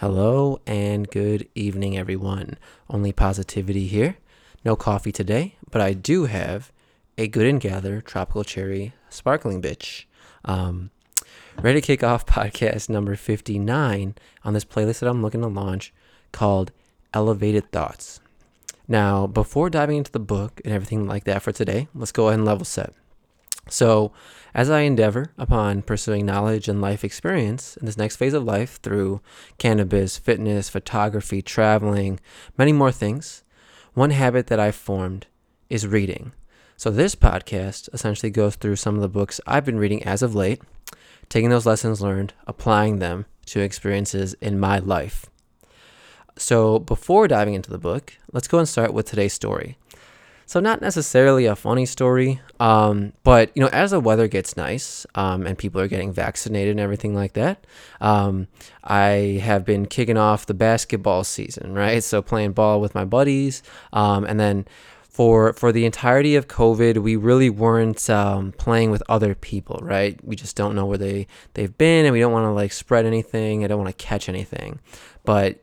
Hello and good evening, everyone. Only Positivity here. No coffee today, but I do have a Good & Gather Tropical Cherry Sparkling Bitch. Ready to kick off podcast number 59 on this playlist that I'm looking to launch called Elevated Thoughts. Now, before diving into the book and everything like that for today, let's go ahead and level set. So, as I endeavor upon pursuing knowledge and life experience in this next phase of life through cannabis, fitness, photography, traveling, many more things, one habit that I've formed is reading. So this podcast essentially goes through some of the books I've been reading as of late, taking those lessons learned, applying them to experiences in my life. So before diving into the book, let's go and start with today's story. So not necessarily a funny story, but you know, as the weather gets nice and people are getting vaccinated and everything like that, I have been kicking off the basketball season, right? So playing ball with my buddies, and then for the entirety of COVID, we really weren't playing with other people, right? We just don't know where they've been, and we don't want to like spread anything. I don't want to catch anything. But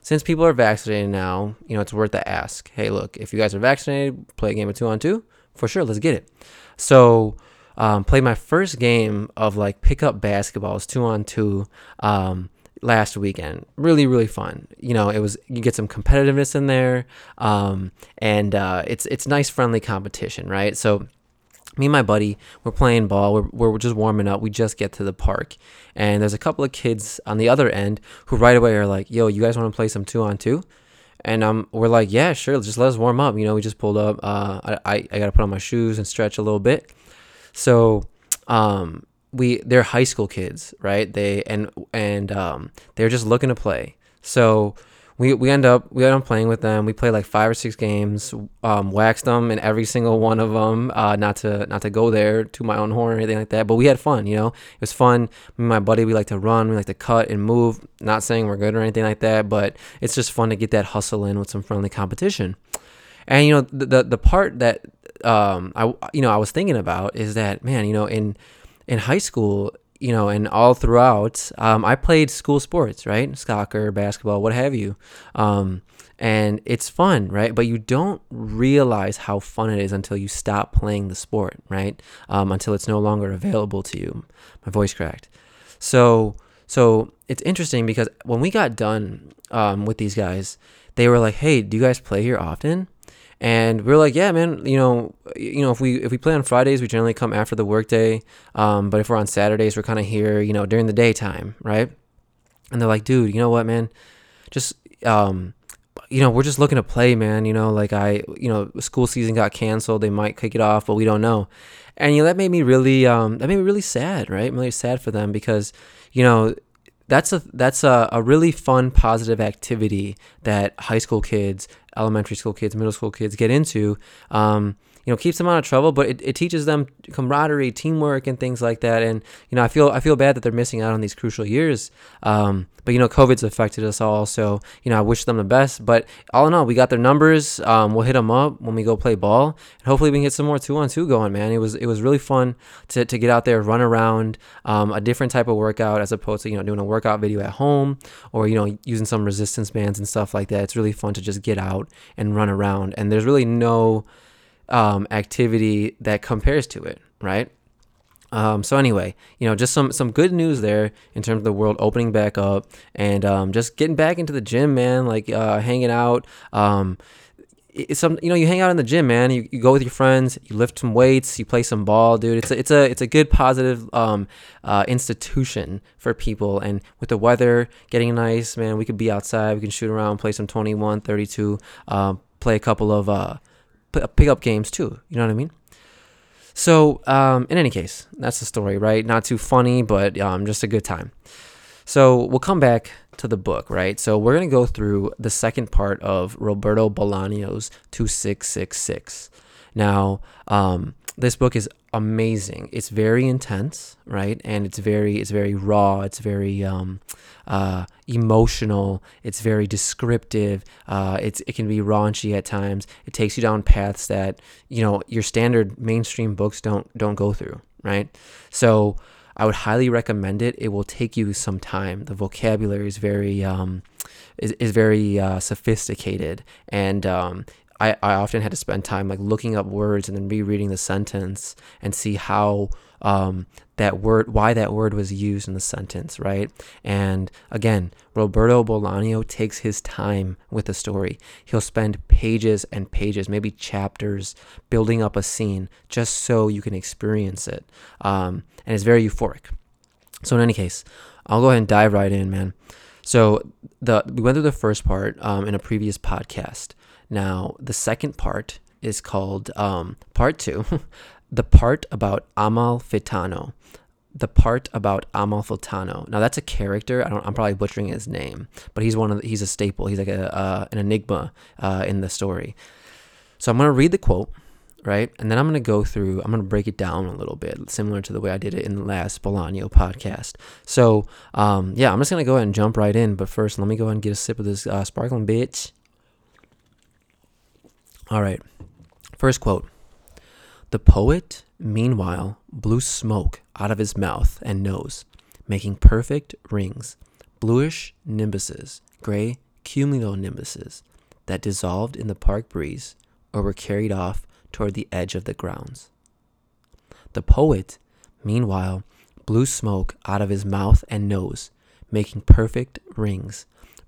since people are vaccinated now, you know, it's worth the ask. Hey, look, if you guys are vaccinated, play a game of 2-on-2 for sure. Let's get it. So played my first game of like pickup basketballs 2-on-2. Last weekend. Really fun. You know, it was, you get some competitiveness in there, and it's nice friendly competition, right? So me and my buddy, we're playing ball, we're just warming up, we just get to the park, and there's a couple of kids on the other end who right away are like, yo, you guys want to play some 2-on-2? And we're like, yeah, sure, just let us warm up. You know, we just pulled up, I gotta put on my shoes and stretch a little bit. So they're high school kids, right? They they're just looking to play. So we end up playing with them. We play like 5 or 6 games, waxed them in every single one of them. Not to go there to my own horn or anything like that, but we had fun. You know, it was fun. Me and my buddy, we like to run, we like to cut and move. Not saying we're good or anything like that, but it's just fun to get that hustle in with some friendly competition. And you know, the part that I was thinking about is that, man, you know, in high school, you know, and all throughout, I played school sports, right? Soccer, basketball, what have you. And it's fun, right? But you don't realize how fun it is until you stop playing the sport, right? Until it's no longer available to you. My voice cracked. So it's interesting because when we got done with these guys, they were like, hey, do you guys play here often? And we were like, yeah, man, you know, if we play on Fridays, we generally come after the workday. But if we're on Saturdays, we're kind of here, you know, during the daytime, right? And they're like, dude, you know what, man, just, you know, we're just looking to play, man. You know, like school season got canceled. They might kick it off, but we don't know. And you know, that made me really sad, right? I'm really sad for them because, you know, that's a really fun, positive activity that high school kids, elementary school kids, middle school kids get into. You know, keeps them out of trouble, but it teaches them camaraderie, teamwork, and things like that. And you know, I feel bad that they're missing out on these crucial years. But you know, COVID's affected us all, so you know, I wish them the best. But all in all, we got their numbers. We'll hit them up when we go play ball, and hopefully we can get some more 2-on-2 going, man. It was really fun to get out there, run around, a different type of workout as opposed to, you know, doing a workout video at home or, you know, using some resistance bands and stuff like that. It's really fun to just get out and run around, and there's really no activity that compares to it, right? So anyway, you know, just some good news there in terms of the world opening back up and just getting back into the gym, man, like hanging out. You know, you hang out in the gym, man, you go with your friends, you lift some weights, you play some ball, dude. It's a good positive institution for people. And with the weather getting nice, man, we could be outside, we can shoot around, play some 21, 32, play a couple of pickup games too, you know what I mean? So in any case, that's the story, right? Not too funny, but just a good time. So we'll come back to the book, right? So we're going to go through the second part of Roberto Bolaño's 2666. Now, this book is amazing. It's very intense, right? And it's very raw. It's very emotional. It's very descriptive. It can be raunchy at times. It takes you down paths that, you know, your standard mainstream books don't go through, right? So I would highly recommend it. It will take you some time. The vocabulary is very sophisticated, and I often had to spend time like looking up words and then rereading the sentence and see how why that word was used in the sentence, right? And again, Roberto Bolaño takes his time with the story. He'll spend pages and pages, maybe chapters, building up a scene just so you can experience it. And it's very euphoric. So in any case, I'll go ahead and dive right in, man. So we went through the first part in a previous podcast. Now, the second part is called part two, the part about Amalfitano. The part about Amalfitano. Now, that's a character. I'm probably butchering his name, but he's a staple. He's like an enigma in the story. So I'm going to read the quote, right? And then I'm going to break it down a little bit, similar to the way I did it in the last Bolaño podcast. So, I'm just going to go ahead and jump right in. But first, let me go ahead and get a sip of this sparkling bitch. All right, first quote. The poet, meanwhile, blew smoke out of his mouth and nose, making perfect rings, bluish nimbuses, gray cumulonimbuses that dissolved in the park breeze or were carried off toward the edge of the grounds. The poet, meanwhile, blew smoke out of his mouth and nose, making perfect rings,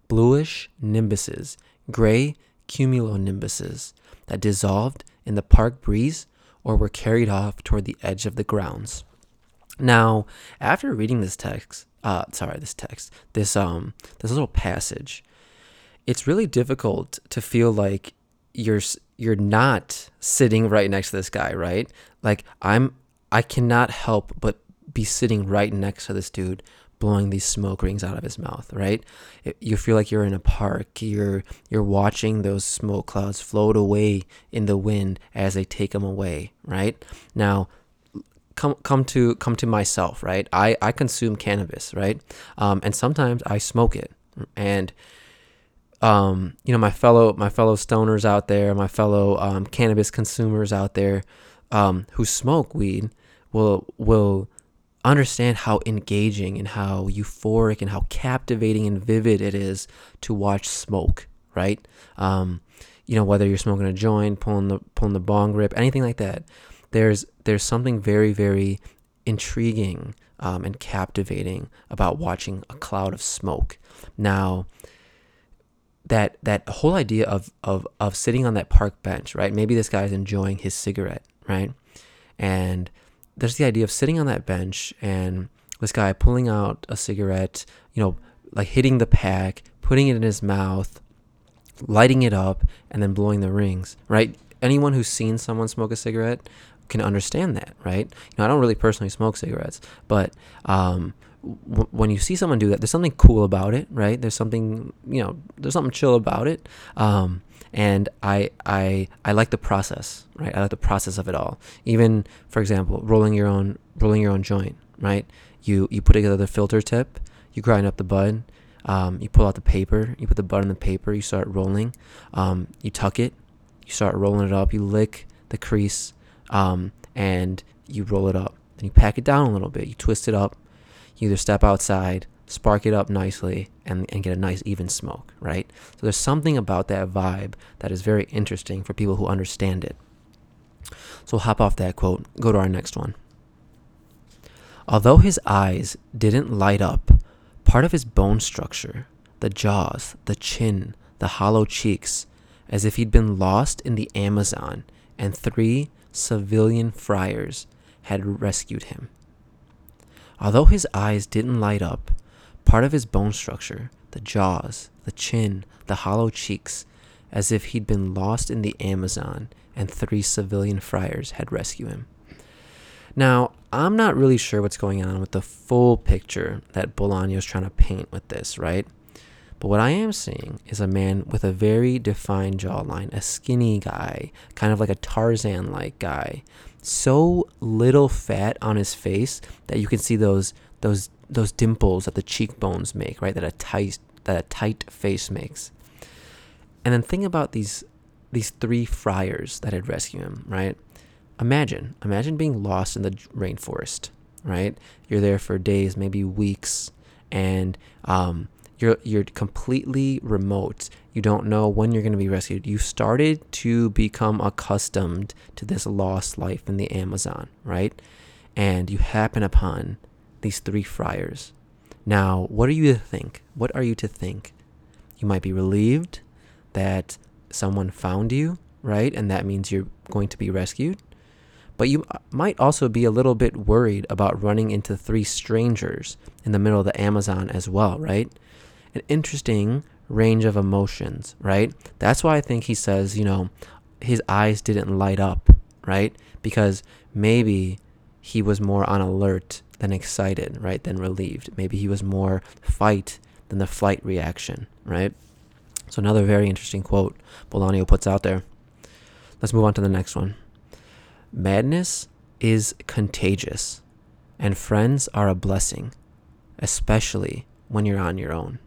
bluish nimbuses, gray cumulonimbuses that dissolved in the park breeze or were carried off toward the edge of the grounds. Now, after reading this little passage, it's really difficult to feel like you're not sitting right next to this guy, right? Like I cannot help but be sitting right next to this dude, blowing these smoke rings out of his mouth, right? You feel like you're in a park. You're watching those smoke clouds float away in the wind as they take them away, right? Now, come to myself, right? I consume cannabis, right? And sometimes I smoke it, and my fellow stoners out there, my fellow cannabis consumers out there, who smoke weed will understand how engaging and how euphoric and how captivating and vivid it is to watch smoke, right? Whether you're smoking a joint, pulling the bong rip, anything like that, there's something very, very intriguing and captivating about watching a cloud of smoke. Now, that whole idea of sitting on that park bench, right? Maybe this guy's enjoying his cigarette, right? And there's the idea of sitting on that bench and this guy pulling out a cigarette, like hitting the pack, putting it in his mouth, lighting it up, and then blowing the rings, right? Anyone who's seen someone smoke a cigarette can understand that, right? I don't really personally smoke cigarettes, but when you see someone do that, there's something cool about it, right? There's something, there's something chill about it. And I like the process, right? I like the process of it all. Even, for example, rolling your own joint, right? You put together the filter tip, you grind up the bud, you pull out the paper, you put the bud in the paper, you start rolling, you tuck it, you start rolling it up, you lick the crease, and you roll it up. Then you pack it down a little bit, you twist it up, you either step outside, spark it up nicely, and get a nice even smoke, right? So there's something about that vibe that is very interesting for people who understand it. So we'll hop off that quote, go to our next one. Although his eyes didn't light up, part of his bone structure, the jaws, the chin, the hollow cheeks, as if he'd been lost in the Amazon and 3 civilian friars had rescued him. Although his eyes didn't light up, part of his bone structure, the jaws, the chin, the hollow cheeks, as if he'd been lost in the Amazon and 3 civilian friars had rescued him. Now, I'm not really sure what's going on with the full picture that Bolaño's trying to paint with this, right? But what I am seeing is a man with a very defined jawline, a skinny guy, kind of like a Tarzan-like guy, so little fat on his face that you can see those dimples that the cheekbones make, right? That a tight face makes. And then think about these 3 friars that had rescued him, right? Imagine being lost in the rainforest, right? You're there for days, maybe weeks, and you're completely remote. You don't know when you're going to be rescued. You started to become accustomed to this lost life in the Amazon, right? And you happen upon these three friars. Now, what are you to think? What are you to think? You might be relieved that someone found you, right? And that means you're going to be rescued. But you might also be a little bit worried about running into three strangers in the middle of the Amazon as well, right? An interesting range of emotions, right? That's why I think he says, you know, his eyes didn't light up, right? Because maybe he was more on alert than excited, right? Than relieved. Maybe he was more fight than the flight reaction, right? So another very interesting quote Bolaño puts out there. Let's move on to the next one. Madness is contagious, and friends are a blessing, especially when you're on your own.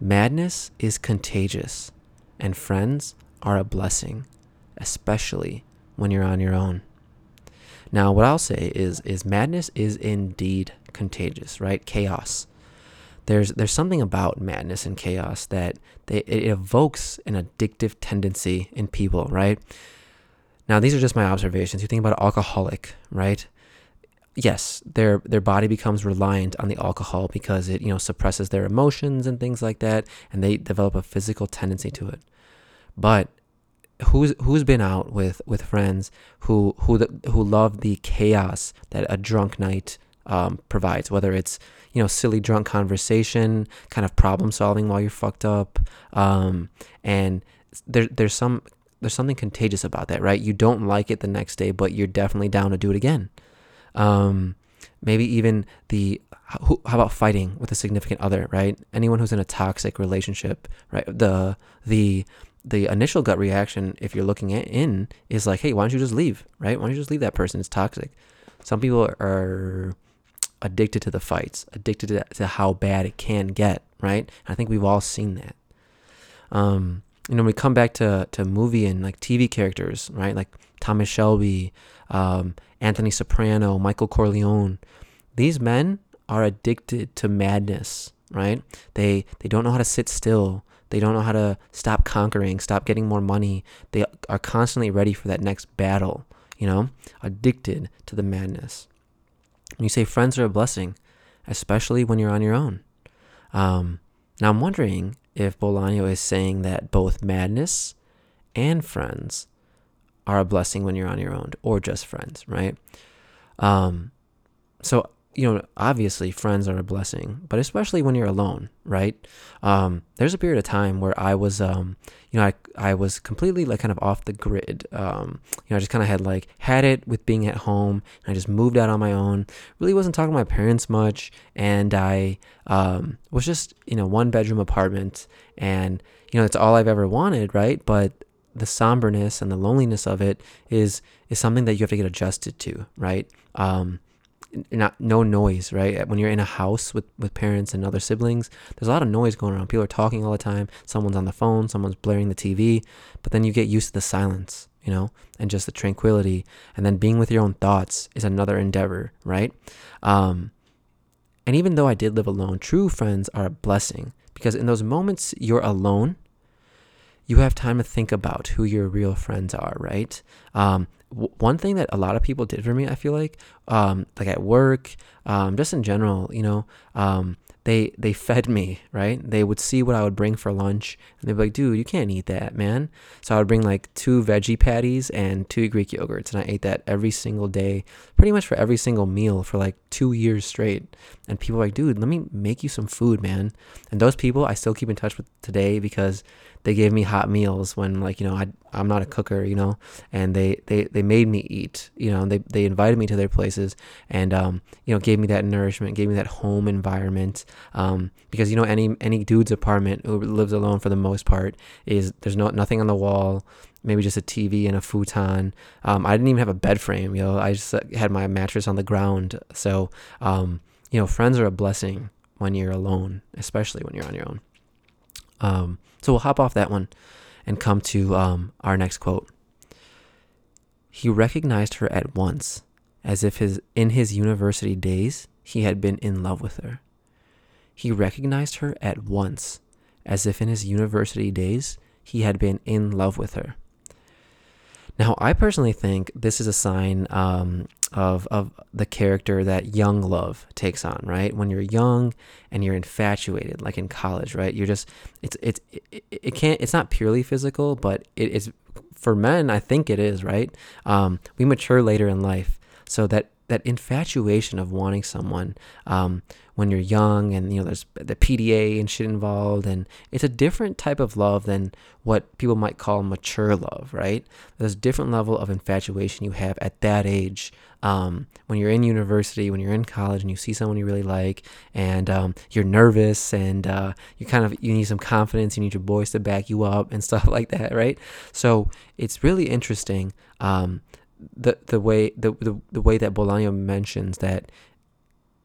Madness is contagious, and friends are a blessing, especially when you're on your own. Now, what I'll say is madness is indeed contagious, right? Chaos. There's something about madness and chaos that it evokes an addictive tendency in people, right? Now, these are just my observations. You think about an alcoholic, right? Yes, their body becomes reliant on the alcohol because it, you know, suppresses their emotions and things like that, and they develop a physical tendency to it. But who's been out with friends who love the chaos that a drunk night provides, whether it's, you know, silly drunk conversation, kind of problem solving while you're fucked up, and there's something contagious about that, right? You don't like it the next day, but you're definitely down to do it again. Maybe even how about fighting with a significant other, right? Anyone who's in a toxic relationship, right? The initial gut reaction, if you're looking in, is like, hey, why don't you just leave, right? Why don't you just leave that person? It's toxic. Some people are addicted to the fights, addicted to how bad it can get, right? I think we've all seen that. You know, we come back to movie and like TV characters, right? Like Thomas Shelby, Anthony Soprano, Michael Corleone. These men are addicted to madness, right? They don't know how to sit still. They don't know how to stop conquering, stop getting more money. They are constantly ready for that next battle, you know, addicted to the madness. And you say friends are a blessing, especially when you're on your own. Now I'm wondering if Bolaño is saying that both madness and friends are a blessing when you're on your own, or just friends, right? So, you know, obviously friends are a blessing, but especially when you're alone, right? There's a period of time where I was, you know, I was completely like kind of off the grid. You know, I just kind of had it with being at home, and I just moved out on my own. Really wasn't talking to my parents much. And I, was just in a 1-bedroom apartment, and, you know, that's all I've ever wanted, right? But the somberness and the loneliness of it is something that you have to get adjusted to, right? No noise, right? When you're in a house with parents and other siblings, there's a lot of noise going around. People are talking all the time. Someone's on the phone, someone's blaring the TV, but then you get used to the silence, you know, and just the tranquility. And then being with your own thoughts is another endeavor, right? And even though I did live alone, true friends are a blessing, because in those moments you're alone, you have time to think about who your real friends are, right? One thing that a lot of people did for me, I feel like at work, just in general, you know, they fed me, right? They would see what I would bring for lunch, and they'd be like, dude, you can't eat that, man. So I would bring like 2 veggie patties and 2 Greek yogurts, and I ate that every single day, pretty much for every single meal for like 2 years straight. And people were like, dude, let me make you some food, man. And those people I still keep in touch with today, because they gave me hot meals when, like, you know, I'm not a cooker, you know, and they made me eat, you know, they invited me to their places, and, you know, gave me that nourishment, gave me that home environment, because, you know, any dude's apartment who lives alone for the most part is, there's nothing on the wall, maybe just a TV and a futon. I didn't even have a bed frame, you know, I just had my mattress on the ground. So, you know, friends are a blessing when you're alone, especially when you're on your own. So we'll hop off that one and come to our next quote. He recognized her at once as if in his university days he had been in love with her. He recognized her at once, as if in his university days he had been in love with her. Now, I personally think this is a sign of the character that young love takes on, right? When you're young and you're infatuated, like in college, right? You're just it's not purely physical, but it is for men. I think it is, right? We mature later in life, so that infatuation of wanting someone when you're young, and you know there's the PDA and shit involved, and it's a different type of love than what people might call mature love, right? There's a different level of infatuation you have at that age, when you're in university, when you're in college, and you see someone you really like, and you're nervous, and you need some confidence, you need your boys to back you up and stuff like that, right? So it's really interesting the way that Bolaño mentions that,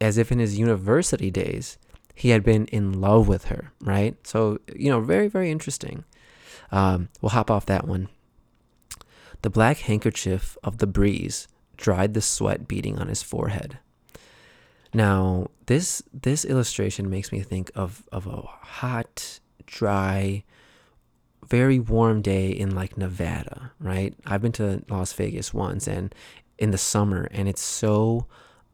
as if in his university days he had been in love with her, right? So, you know, very, very interesting. We'll hop off that one. The black handkerchief of the breeze dried the sweat beating on his forehead. Now, this illustration makes me think of a hot, dry, very warm day in like Nevada, right? I've been to Las Vegas once, and in the summer, and it's so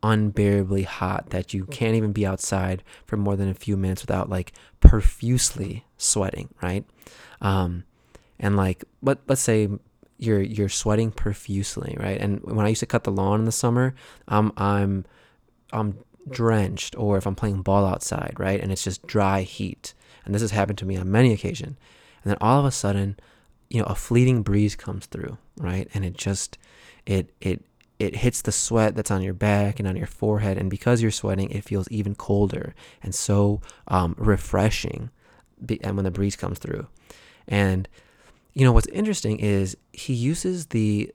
unbearably hot that you can't even be outside for more than a few minutes without like profusely sweating, right? And like, let's say you're sweating profusely, right? And when I used to cut the lawn in the summer, I'm drenched, or if I'm playing ball outside, right? And it's just dry heat, and this has happened to me on many occasions. And then all of a sudden, you know, a fleeting breeze comes through, right? And it just, it hits the sweat that's on your back and on your forehead. And because you're sweating, it feels even colder and so refreshing. And when the breeze comes through, and you know what's interesting is he uses the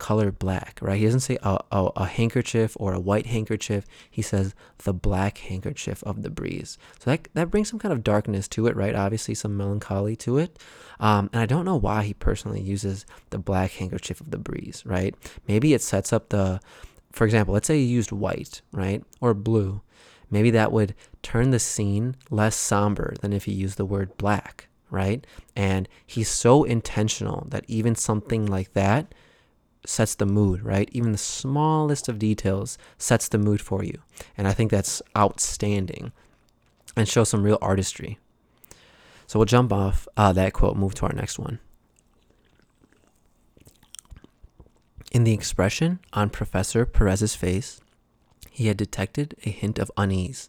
color black, right? He doesn't say a handkerchief or a white handkerchief. He says the black handkerchif of the breeze. So that brings some kind of darkness to it, right? Obviously some melancholy to it. And I don't know why he personally uses the black handkerchief of the breeze, right? Maybe it sets up for example, let's say you used white, right? Or blue. Maybe that would turn the scene less somber than if you used the word black, right? And he's so intentional that even something like that sets the mood, right? Even the smallest of details sets the mood for you. And I think that's outstanding and shows some real artistry. So we'll jump off that quote, move to our next one. In the expression on Professor Perez's face, he had detected a hint of unease,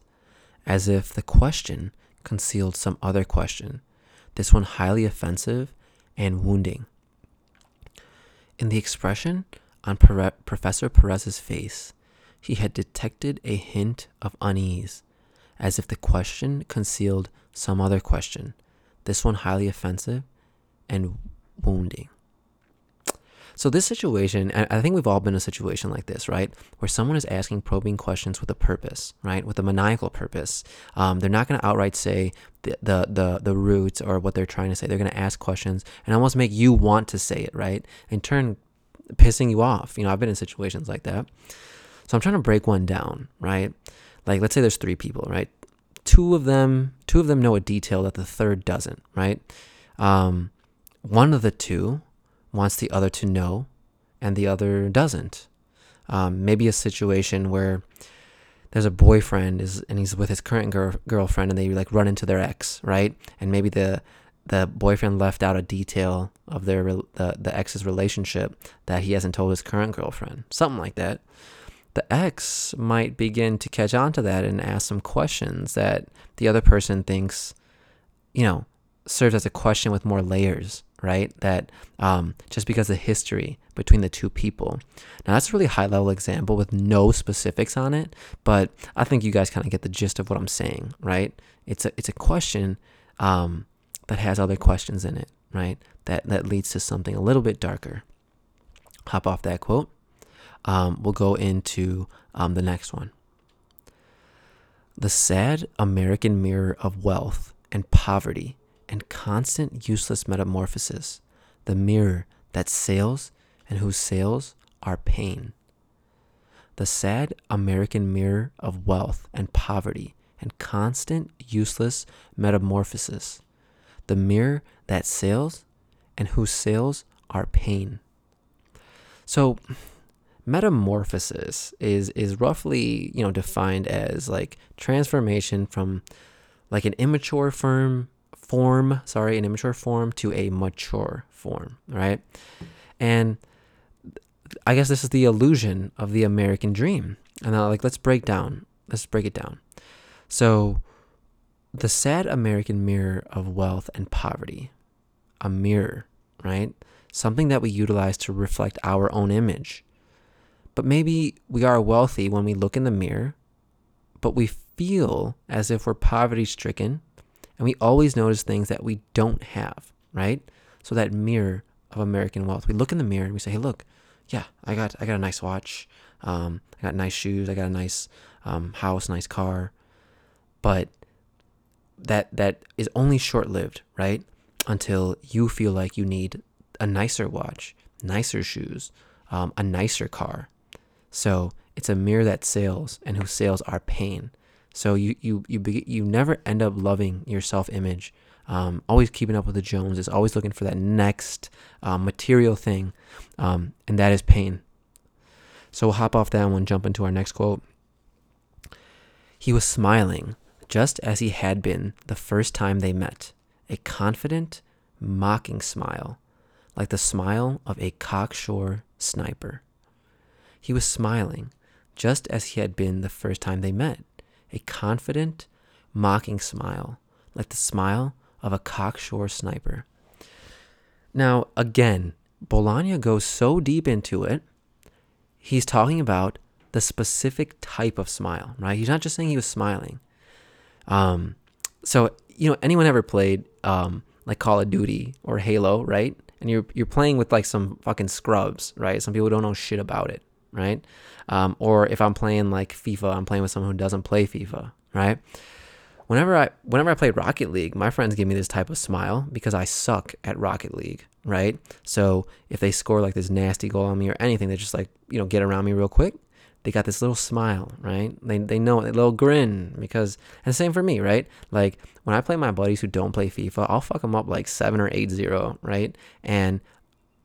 as if the question concealed some other question, this one highly offensive and wounding. In the expression on Professor Perez's face, he had detected a hint of unease, as if the question concealed some other question, this one highly offensive and wounding. So this situation, I think we've all been in a situation like this, right? Where someone is asking probing questions with a purpose, right? With a maniacal purpose. They're not going to outright say the roots or what they're trying to say. They're going to ask questions and almost make you want to say it, right? In turn, pissing you off. You know, I've been in situations like that. So I'm trying to break one down, right? Like, let's say there's three people, right? Two of them know a detail that the third doesn't, right? One of the two wants the other to know, and the other doesn't. Maybe a situation where there's a boyfriend and he's with his current girlfriend, and they like run into their ex, right? And maybe the boyfriend left out a detail of the ex's relationship that he hasn't told his current girlfriend, something like that. The ex might begin to catch on to that and ask some questions that the other person thinks, you know, serves as a question with more layers, right? That just because of the history between the two people. Now, that's a really high level example with no specifics on it, but I think you guys kind of get the gist of what I'm saying, right? It's a question that has other questions in it, right? That leads to something a little bit darker. Hop off that quote. We'll go into the next one. The sad American mirror of wealth and poverty and constant useless metamorphosis, the mirror that sails and whose sails are pain. the sad American mirror of wealth and poverty and constant useless metamorphosis, the mirror that sails and whose sails are pain. So metamorphosis is roughly, defined as like transformation from like an immature form to a mature form, right? And I guess this is the illusion of the American dream. And now, let's break it down. So the sad American mirror of wealth and poverty, a mirror, right? Something that we utilize to reflect our own image. But maybe we are wealthy when we look in the mirror, but we feel as if we're poverty-stricken, and we always notice things that we don't have, right? So that mirror of American wealth. We look in the mirror and we say, hey, look, yeah, I got a nice watch, I got nice shoes, I got a nice house, nice car. But that is only short-lived, right? Until you feel like you need a nicer watch, nicer shoes, a nicer car. So it's a mirror that sails and whose sails are pain. So you never end up loving your self-image, always keeping up with the Joneses, always looking for that next material thing, and that is pain. So we'll hop off that one, jump into our next quote. He was smiling, just as he had been the first time they met, a confident, mocking smile, like the smile of a cocksure sniper. He was smiling, just as he had been the first time they met, a confident, mocking smile, like the smile of a cocksure sniper. Now, again, Bolaño goes so deep into it, he's talking about the specific type of smile, right? He's not just saying he was smiling. So anyone ever played like Call of Duty or Halo, right? And you're playing with like some fucking scrubs, right? Some people don't know shit about it, right? Or if I'm playing like FIFA, I'm playing with someone who doesn't play FIFA, right? Whenever I play Rocket League, my friends give me this type of smile because I suck at Rocket League, right? So if they score like this nasty goal on me or anything, they just like, get around me real quick. They got this little smile, right? They know it, a little grin, because, and same for me, right? Like when I play my buddies who don't play FIFA, I'll fuck them up like 7 or 8-0, right? And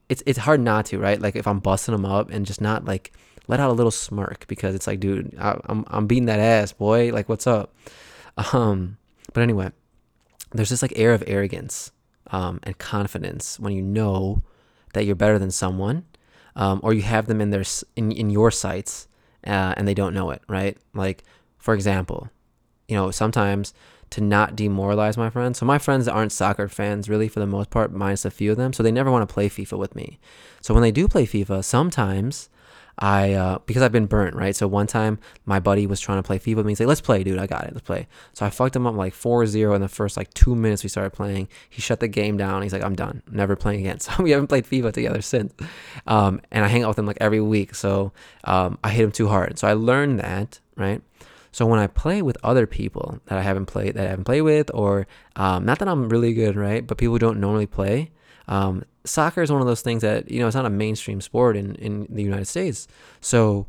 it's hard not to, right? Like if I'm busting them up and just not like let out a little smirk, because it's like, dude, I'm beating that ass, boy. Like what's up? But anyway, there's this like air of arrogance and confidence when you know that you're better than someone, or you have them in your sights. And they don't know it, right? Like, for example, sometimes to not demoralize my friends. So my friends aren't soccer fans really for the most part, minus a few of them. So they never want to play FIFA with me. So when they do play FIFA, sometimes because I've been burnt, right? So one time my buddy was trying to play FIFA with me. He's like, let's play, dude. I got it. Let's play. So I fucked him up like 4-0 in the first like 2 minutes we started playing. He shut the game down. He's like, I'm done. Never playing again. So we haven't played FIFA together since. And I hang out with him like every week. So I hit him too hard. So I learned that, right? So when I play with other people that I haven't played with, or not that I'm really good, right? But people who don't normally play, soccer is one of those things that, it's not a mainstream sport in the United States. So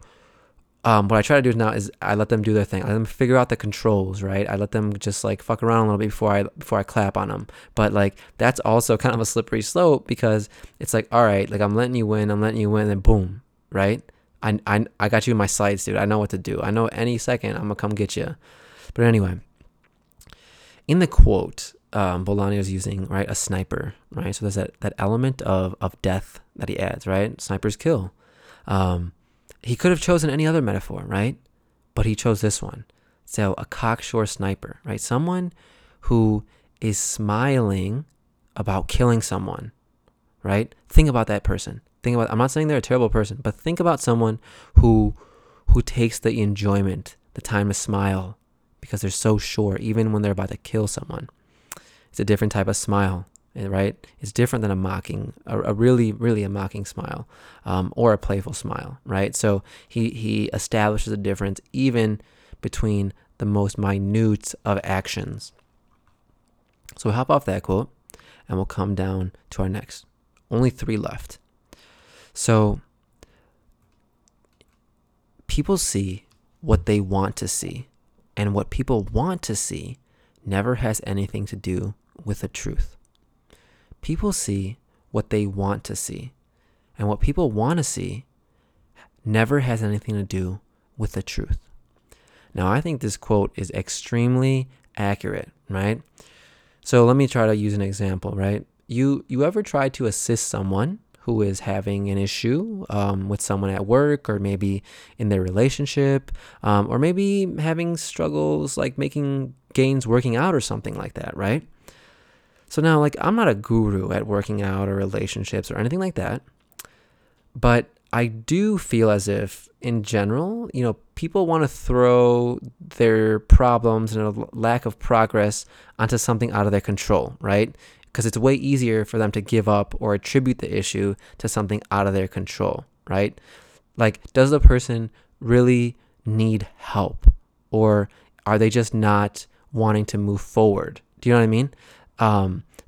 what I try to do now is I let them do their thing. I let them figure out the controls, right? I let them just like fuck around a little bit before I clap on them. But like that's also kind of a slippery slope, because it's like, all right, like I'm letting you win, and then boom, right? I got you in my sights, dude. I know what to do. I know any second I'm going to come get you. But anyway, in the quote, Bolaño is using, right, a sniper, right? So there's that element of death that he adds, right? Snipers kill. He could have chosen any other metaphor, right? But he chose this one. So a cocksure sniper, right? Someone who is smiling about killing someone, right? Think about that person. I'm not saying they're a terrible person, but think about someone who takes the enjoyment, the time to smile, because they're so sure, even when they're about to kill someone. It's a different type of smile, right? It's different than a really, really mocking smile, or a playful smile, right? So he establishes a difference even between the most minute of actions. So we'll hop off that quote and we'll come down to our next. Only 3 left. So people see what they want to see, and what people want to see never has anything to do with the truth. People see what they want to see, and what people want to see never has anything to do with the truth. Now, I think this quote is extremely accurate, right? So let me try to use an example, right? You ever try to assist someone who is having an issue with someone at work, or maybe in their relationship, or maybe having struggles like making gains working out or something like that, right? So now, like, I'm not a guru at working out or relationships or anything like that, but I do feel as if, in general, you know, people want to throw their problems and a lack of progress onto something out of their control, right? Because it's way easier for them to give up or attribute the issue to something out of their control, right? Like, does the person really need help, or are they just not wanting to move forward? Do you know what I mean?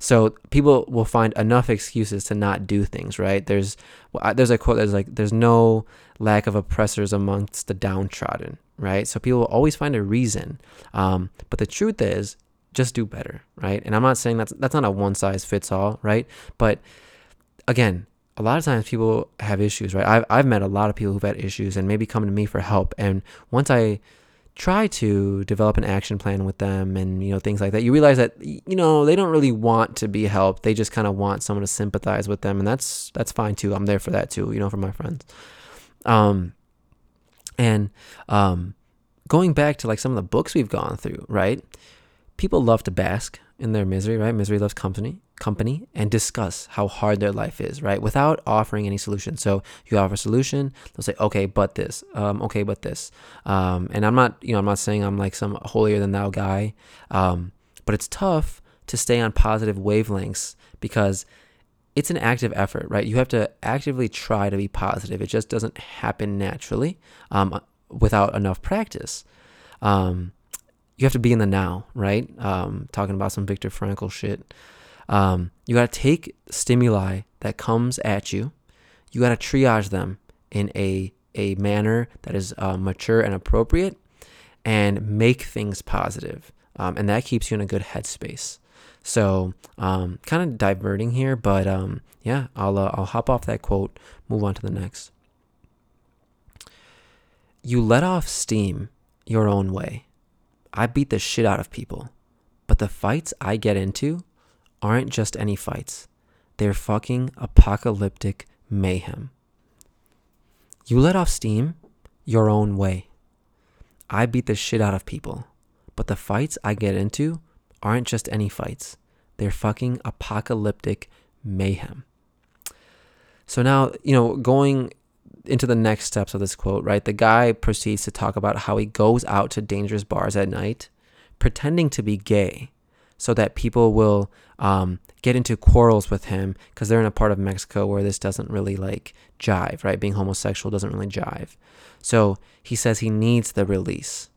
So people will find enough excuses to not do things, right? There's a quote that's like, there's no lack of oppressors amongst the downtrodden, right? So people will always find a reason. But the truth is, just do better, right? And I'm not saying that's not a one size fits all, right? But again, a lot of times people have issues, right? I've met a lot of people who've had issues and maybe come to me for help. And once I try to develop an action plan with them and, you know, things like that, you realize that, you know, they don't really want to be helped. They just kind of want someone to sympathize with them. And that's fine too. I'm there for that too, you know, for my friends. Going back to like some of the books we've gone through, right? People love to bask in their misery, right? Misery loves company, and discuss how hard their life is, right? Without offering any solution. So you offer a solution, they'll say, okay, but this, okay, but this. And I'm not saying I'm like some holier than thou guy, but it's tough to stay on positive wavelengths because it's an active effort, right? You have to actively try to be positive. It just doesn't happen naturally without enough practice. You have to be in the now, right? Talking about some Viktor Frankl shit. You got to take stimuli that comes at you. You got to triage them in a manner that is mature and appropriate, and make things positive. And that keeps you in a good headspace. So kind of diverting here, but yeah, I'll hop off that quote, move on to the next. You let off steam your own way. I beat the shit out of people, but the fights I get into aren't just any fights. They're fucking apocalyptic mayhem. You let off steam your own way. I beat the shit out of people, but the fights I get into aren't just any fights. They're fucking apocalyptic mayhem. So now, you know, going into the next steps of this quote, right? The guy proceeds to talk about how he goes out to dangerous bars at night, pretending to be gay, so that people will get into quarrels with him because they're in a part of Mexico where this doesn't really like jive, right? Being homosexual doesn't really jive. So he says he needs the release.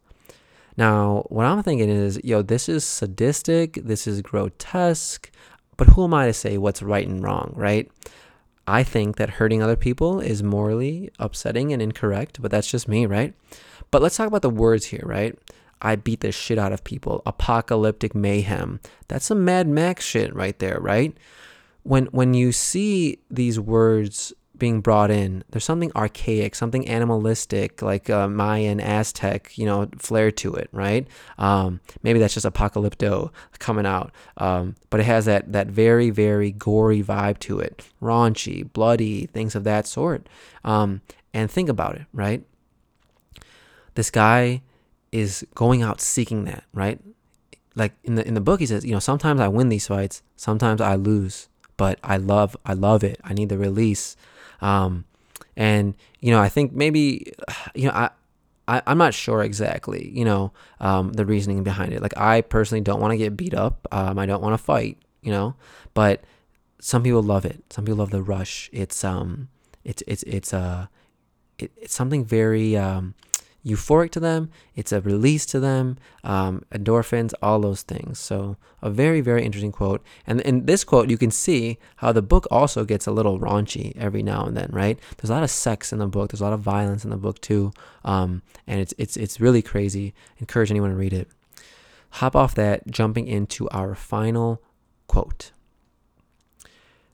Now, what I'm thinking is, yo, this is sadistic, this is grotesque, but who am I to say what's right and wrong, right? I think that hurting other people is morally upsetting and incorrect, but that's just me, right? But let's talk about the words here, right? I beat the shit out of people. Apocalyptic mayhem. That's some Mad Max shit right there, right? When you see these words being brought in, there's something archaic, something animalistic, like Mayan, Aztec, you know, flair to it, right? Maybe that's just apocalypto coming out, but it has that very, very gory vibe to it, raunchy, bloody, things of that sort. And think about it, right? This guy is going out seeking that, right? Like in the book, he says, you know, sometimes I win these fights, sometimes I lose, but I love it. I need the release. And, you know, I think maybe, you know, I'm not sure exactly, you know, the reasoning behind it. Like, I personally don't want to get beat up. I don't want to fight, you know, but some people love it. Some people love the rush. It's something very, euphoric to them. It's a release to them, endorphins, all those things. So a very, very interesting quote. And in this quote, you can see how the book also gets a little raunchy every now and then, right? There's a lot of sex in the book. There's a lot of violence in the book too. And it's really crazy. Encourage anyone to read it. Hop off that, jumping into our final quote.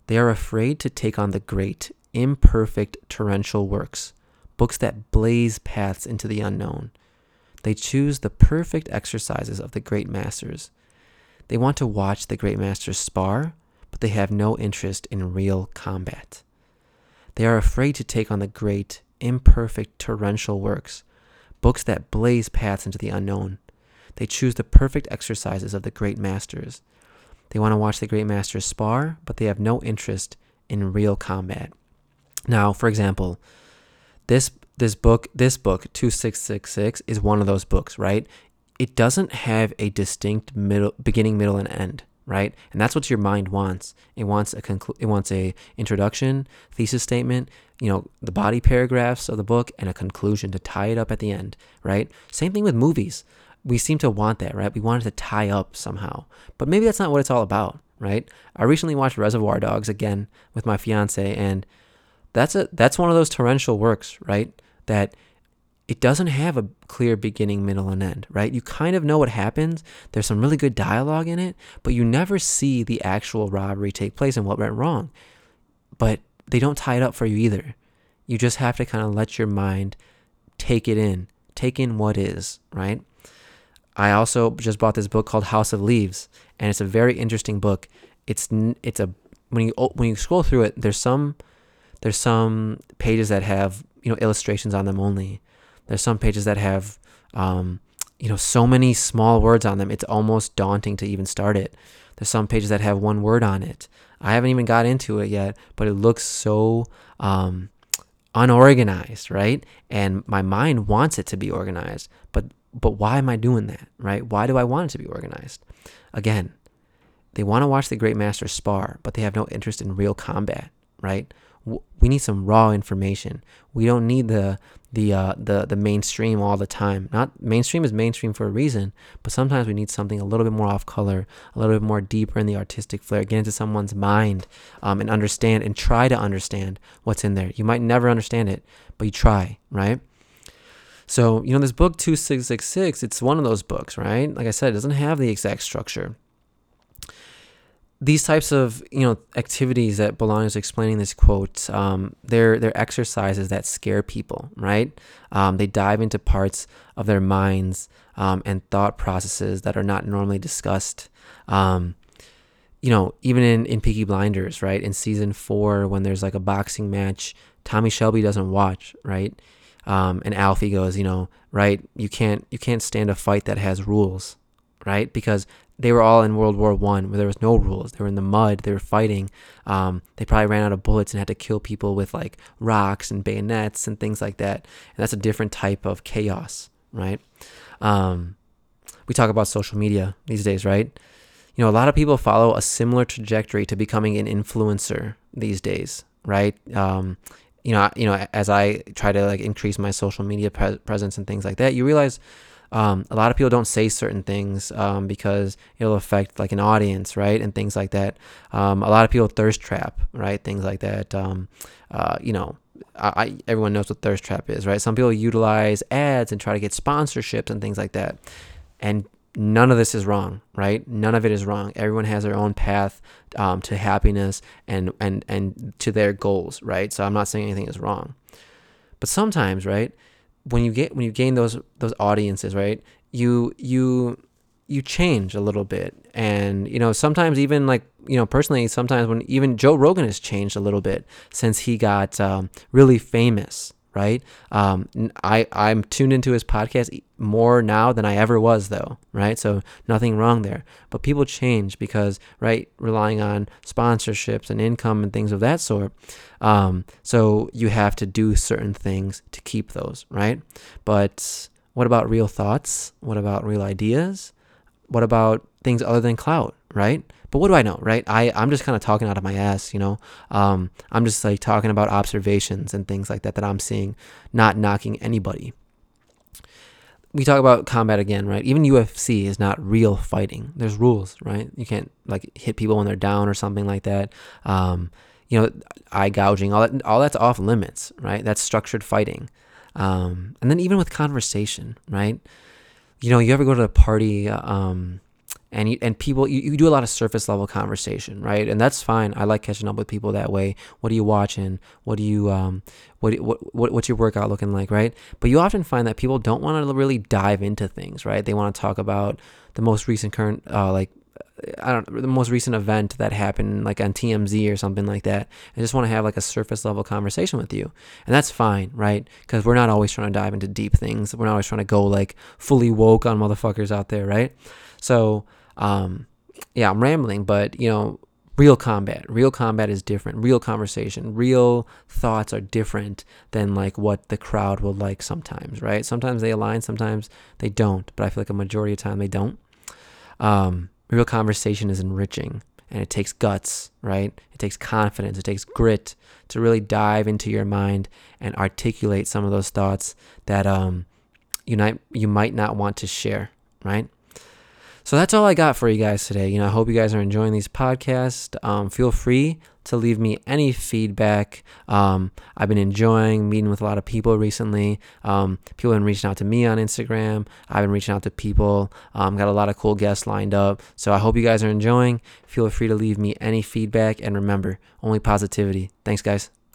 They are afraid to take on the great, imperfect, torrential works, books that blaze paths into the unknown. They choose the perfect exercises of the great masters. They want to watch the great masters spar, but they have no interest in real combat. They are afraid to take on the great, imperfect, torrential works, books that blaze paths into the unknown. They choose the perfect exercises of the great masters. They want to watch the great masters spar, but they have no interest in real combat. Now, for example, this book 2666 is one of those books, right? It doesn't have a distinct beginning, middle, and end, right? And that's what your mind wants. It wants a introduction, thesis statement, the body paragraphs of the book, and a conclusion to tie it up at the end, right? Same thing with movies. We seem to want that, right? We want it to tie up somehow. But maybe that's not what it's all about, right? I recently watched Reservoir Dogs again with my fiance, and that's one of those torrential works, right? That it doesn't have a clear beginning, middle, and end, right? You kind of know what happens. There's some really good dialogue in it, but you never see the actual robbery take place and what went wrong. But they don't tie it up for you either. You just have to kind of let your mind take in what is, right? I also just bought this book called House of Leaves, and it's a very interesting book. It's when you scroll through it, there's some pages that have illustrations on them only. There's some pages that have so many small words on them. It's almost daunting to even start it. There's some pages that have one word on it. I haven't even got into it yet, but it looks so unorganized, right? And my mind wants it to be organized, but why am I doing that, right? Why do I want it to be organized? Again, they want to watch the great masters spar, but they have no interest in real combat, right? We need some raw information. We don't need the mainstream all the time. Not mainstream is mainstream for a reason, but sometimes we need something a little bit more off color, a little bit more deeper in the artistic flair. Get into someone's mind and understand and try to understand what's in there. You might never understand it, but you try, right? So, this book 2666, it's one of those books, right? Like I said, it doesn't have the exact structure. These types of, activities that Bolaño is explaining this quote, they're exercises that scare people, right? They dive into parts of their minds and thought processes that are not normally discussed. Even in Peaky Blinders, right? In season 4, when there's like a boxing match, Tommy Shelby doesn't watch, right? And Alfie goes, right, you can't stand a fight that has rules, right? Because they were all in World War I where there was no rules. They were in the mud. They were fighting. They probably ran out of bullets and had to kill people with like rocks and bayonets and things like that. And that's a different type of chaos, right? We talk about social media these days, right? A lot of people follow a similar trajectory to becoming an influencer these days, right? As I try to like increase my social media presence and things like that, you realize a lot of people don't say certain things because it'll affect like an audience, right, and things like that. A lot of people thirst trap, right, things like that. Everyone knows what thirst trap is, right? Some people utilize ads and try to get sponsorships and things like that, and none of this is wrong, right? None of it is wrong. Everyone has their own path to happiness and to their goals, right? So I'm not saying anything is wrong. But sometimes, right, when you gain those audiences, right, you change a little bit. And, sometimes even like, personally, sometimes when even Joe Rogan has changed a little bit since he got really famous, right? I'm tuned into his podcast more now than I ever was though, right? So nothing wrong there, but people change because, right, relying on sponsorships and income and things of that sort. So you have to do certain things to keep those, right? But what about real thoughts? What about real ideas? What about things other than clout, right? But what do I know, right? I'm just kind of talking out of my ass, I'm just like talking about observations and things like that I'm seeing, not knocking anybody. we talk about combat again, right? Even UFC is not real fighting. There's rules, right? You can't like hit people when they're down or something like that. You know, eye gouging, all that's off limits, right? That's structured fighting. And then even with conversation, right? You know, you ever go to a party, and people, you do a lot of surface level conversation, right? And that's fine. I like catching up with people that way. What are you watching? What do you, what's your workout looking like, right? But you often find that people don't want to really dive into things, right? They want to talk about the most recent current, the most recent event that happened, like on TMZ or something like that. I just want to have like a surface level conversation with you, and that's fine, right? Because we're not always trying to dive into deep things. We're not always trying to go like fully woke on motherfuckers out there, right? So, yeah, I'm rambling, but you know, real combat is different. Real conversation, real thoughts are different than like what the crowd will like sometimes, right? Sometimes they align, sometimes they don't, but I feel like a majority of the time they don't. Real conversation is enriching, and it takes guts, right? It takes confidence, it takes grit to really dive into your mind and articulate some of those thoughts that you might not want to share, right? So that's all I got for you guys today. You know, I hope you guys are enjoying these podcasts. Feel free to leave me any feedback. I've been enjoying meeting with a lot of people recently. People have been reaching out to me on Instagram. I've been reaching out to people. Got a lot of cool guests lined up. So I hope you guys are enjoying. Feel free to leave me any feedback. And remember, only positivity. Thanks, guys.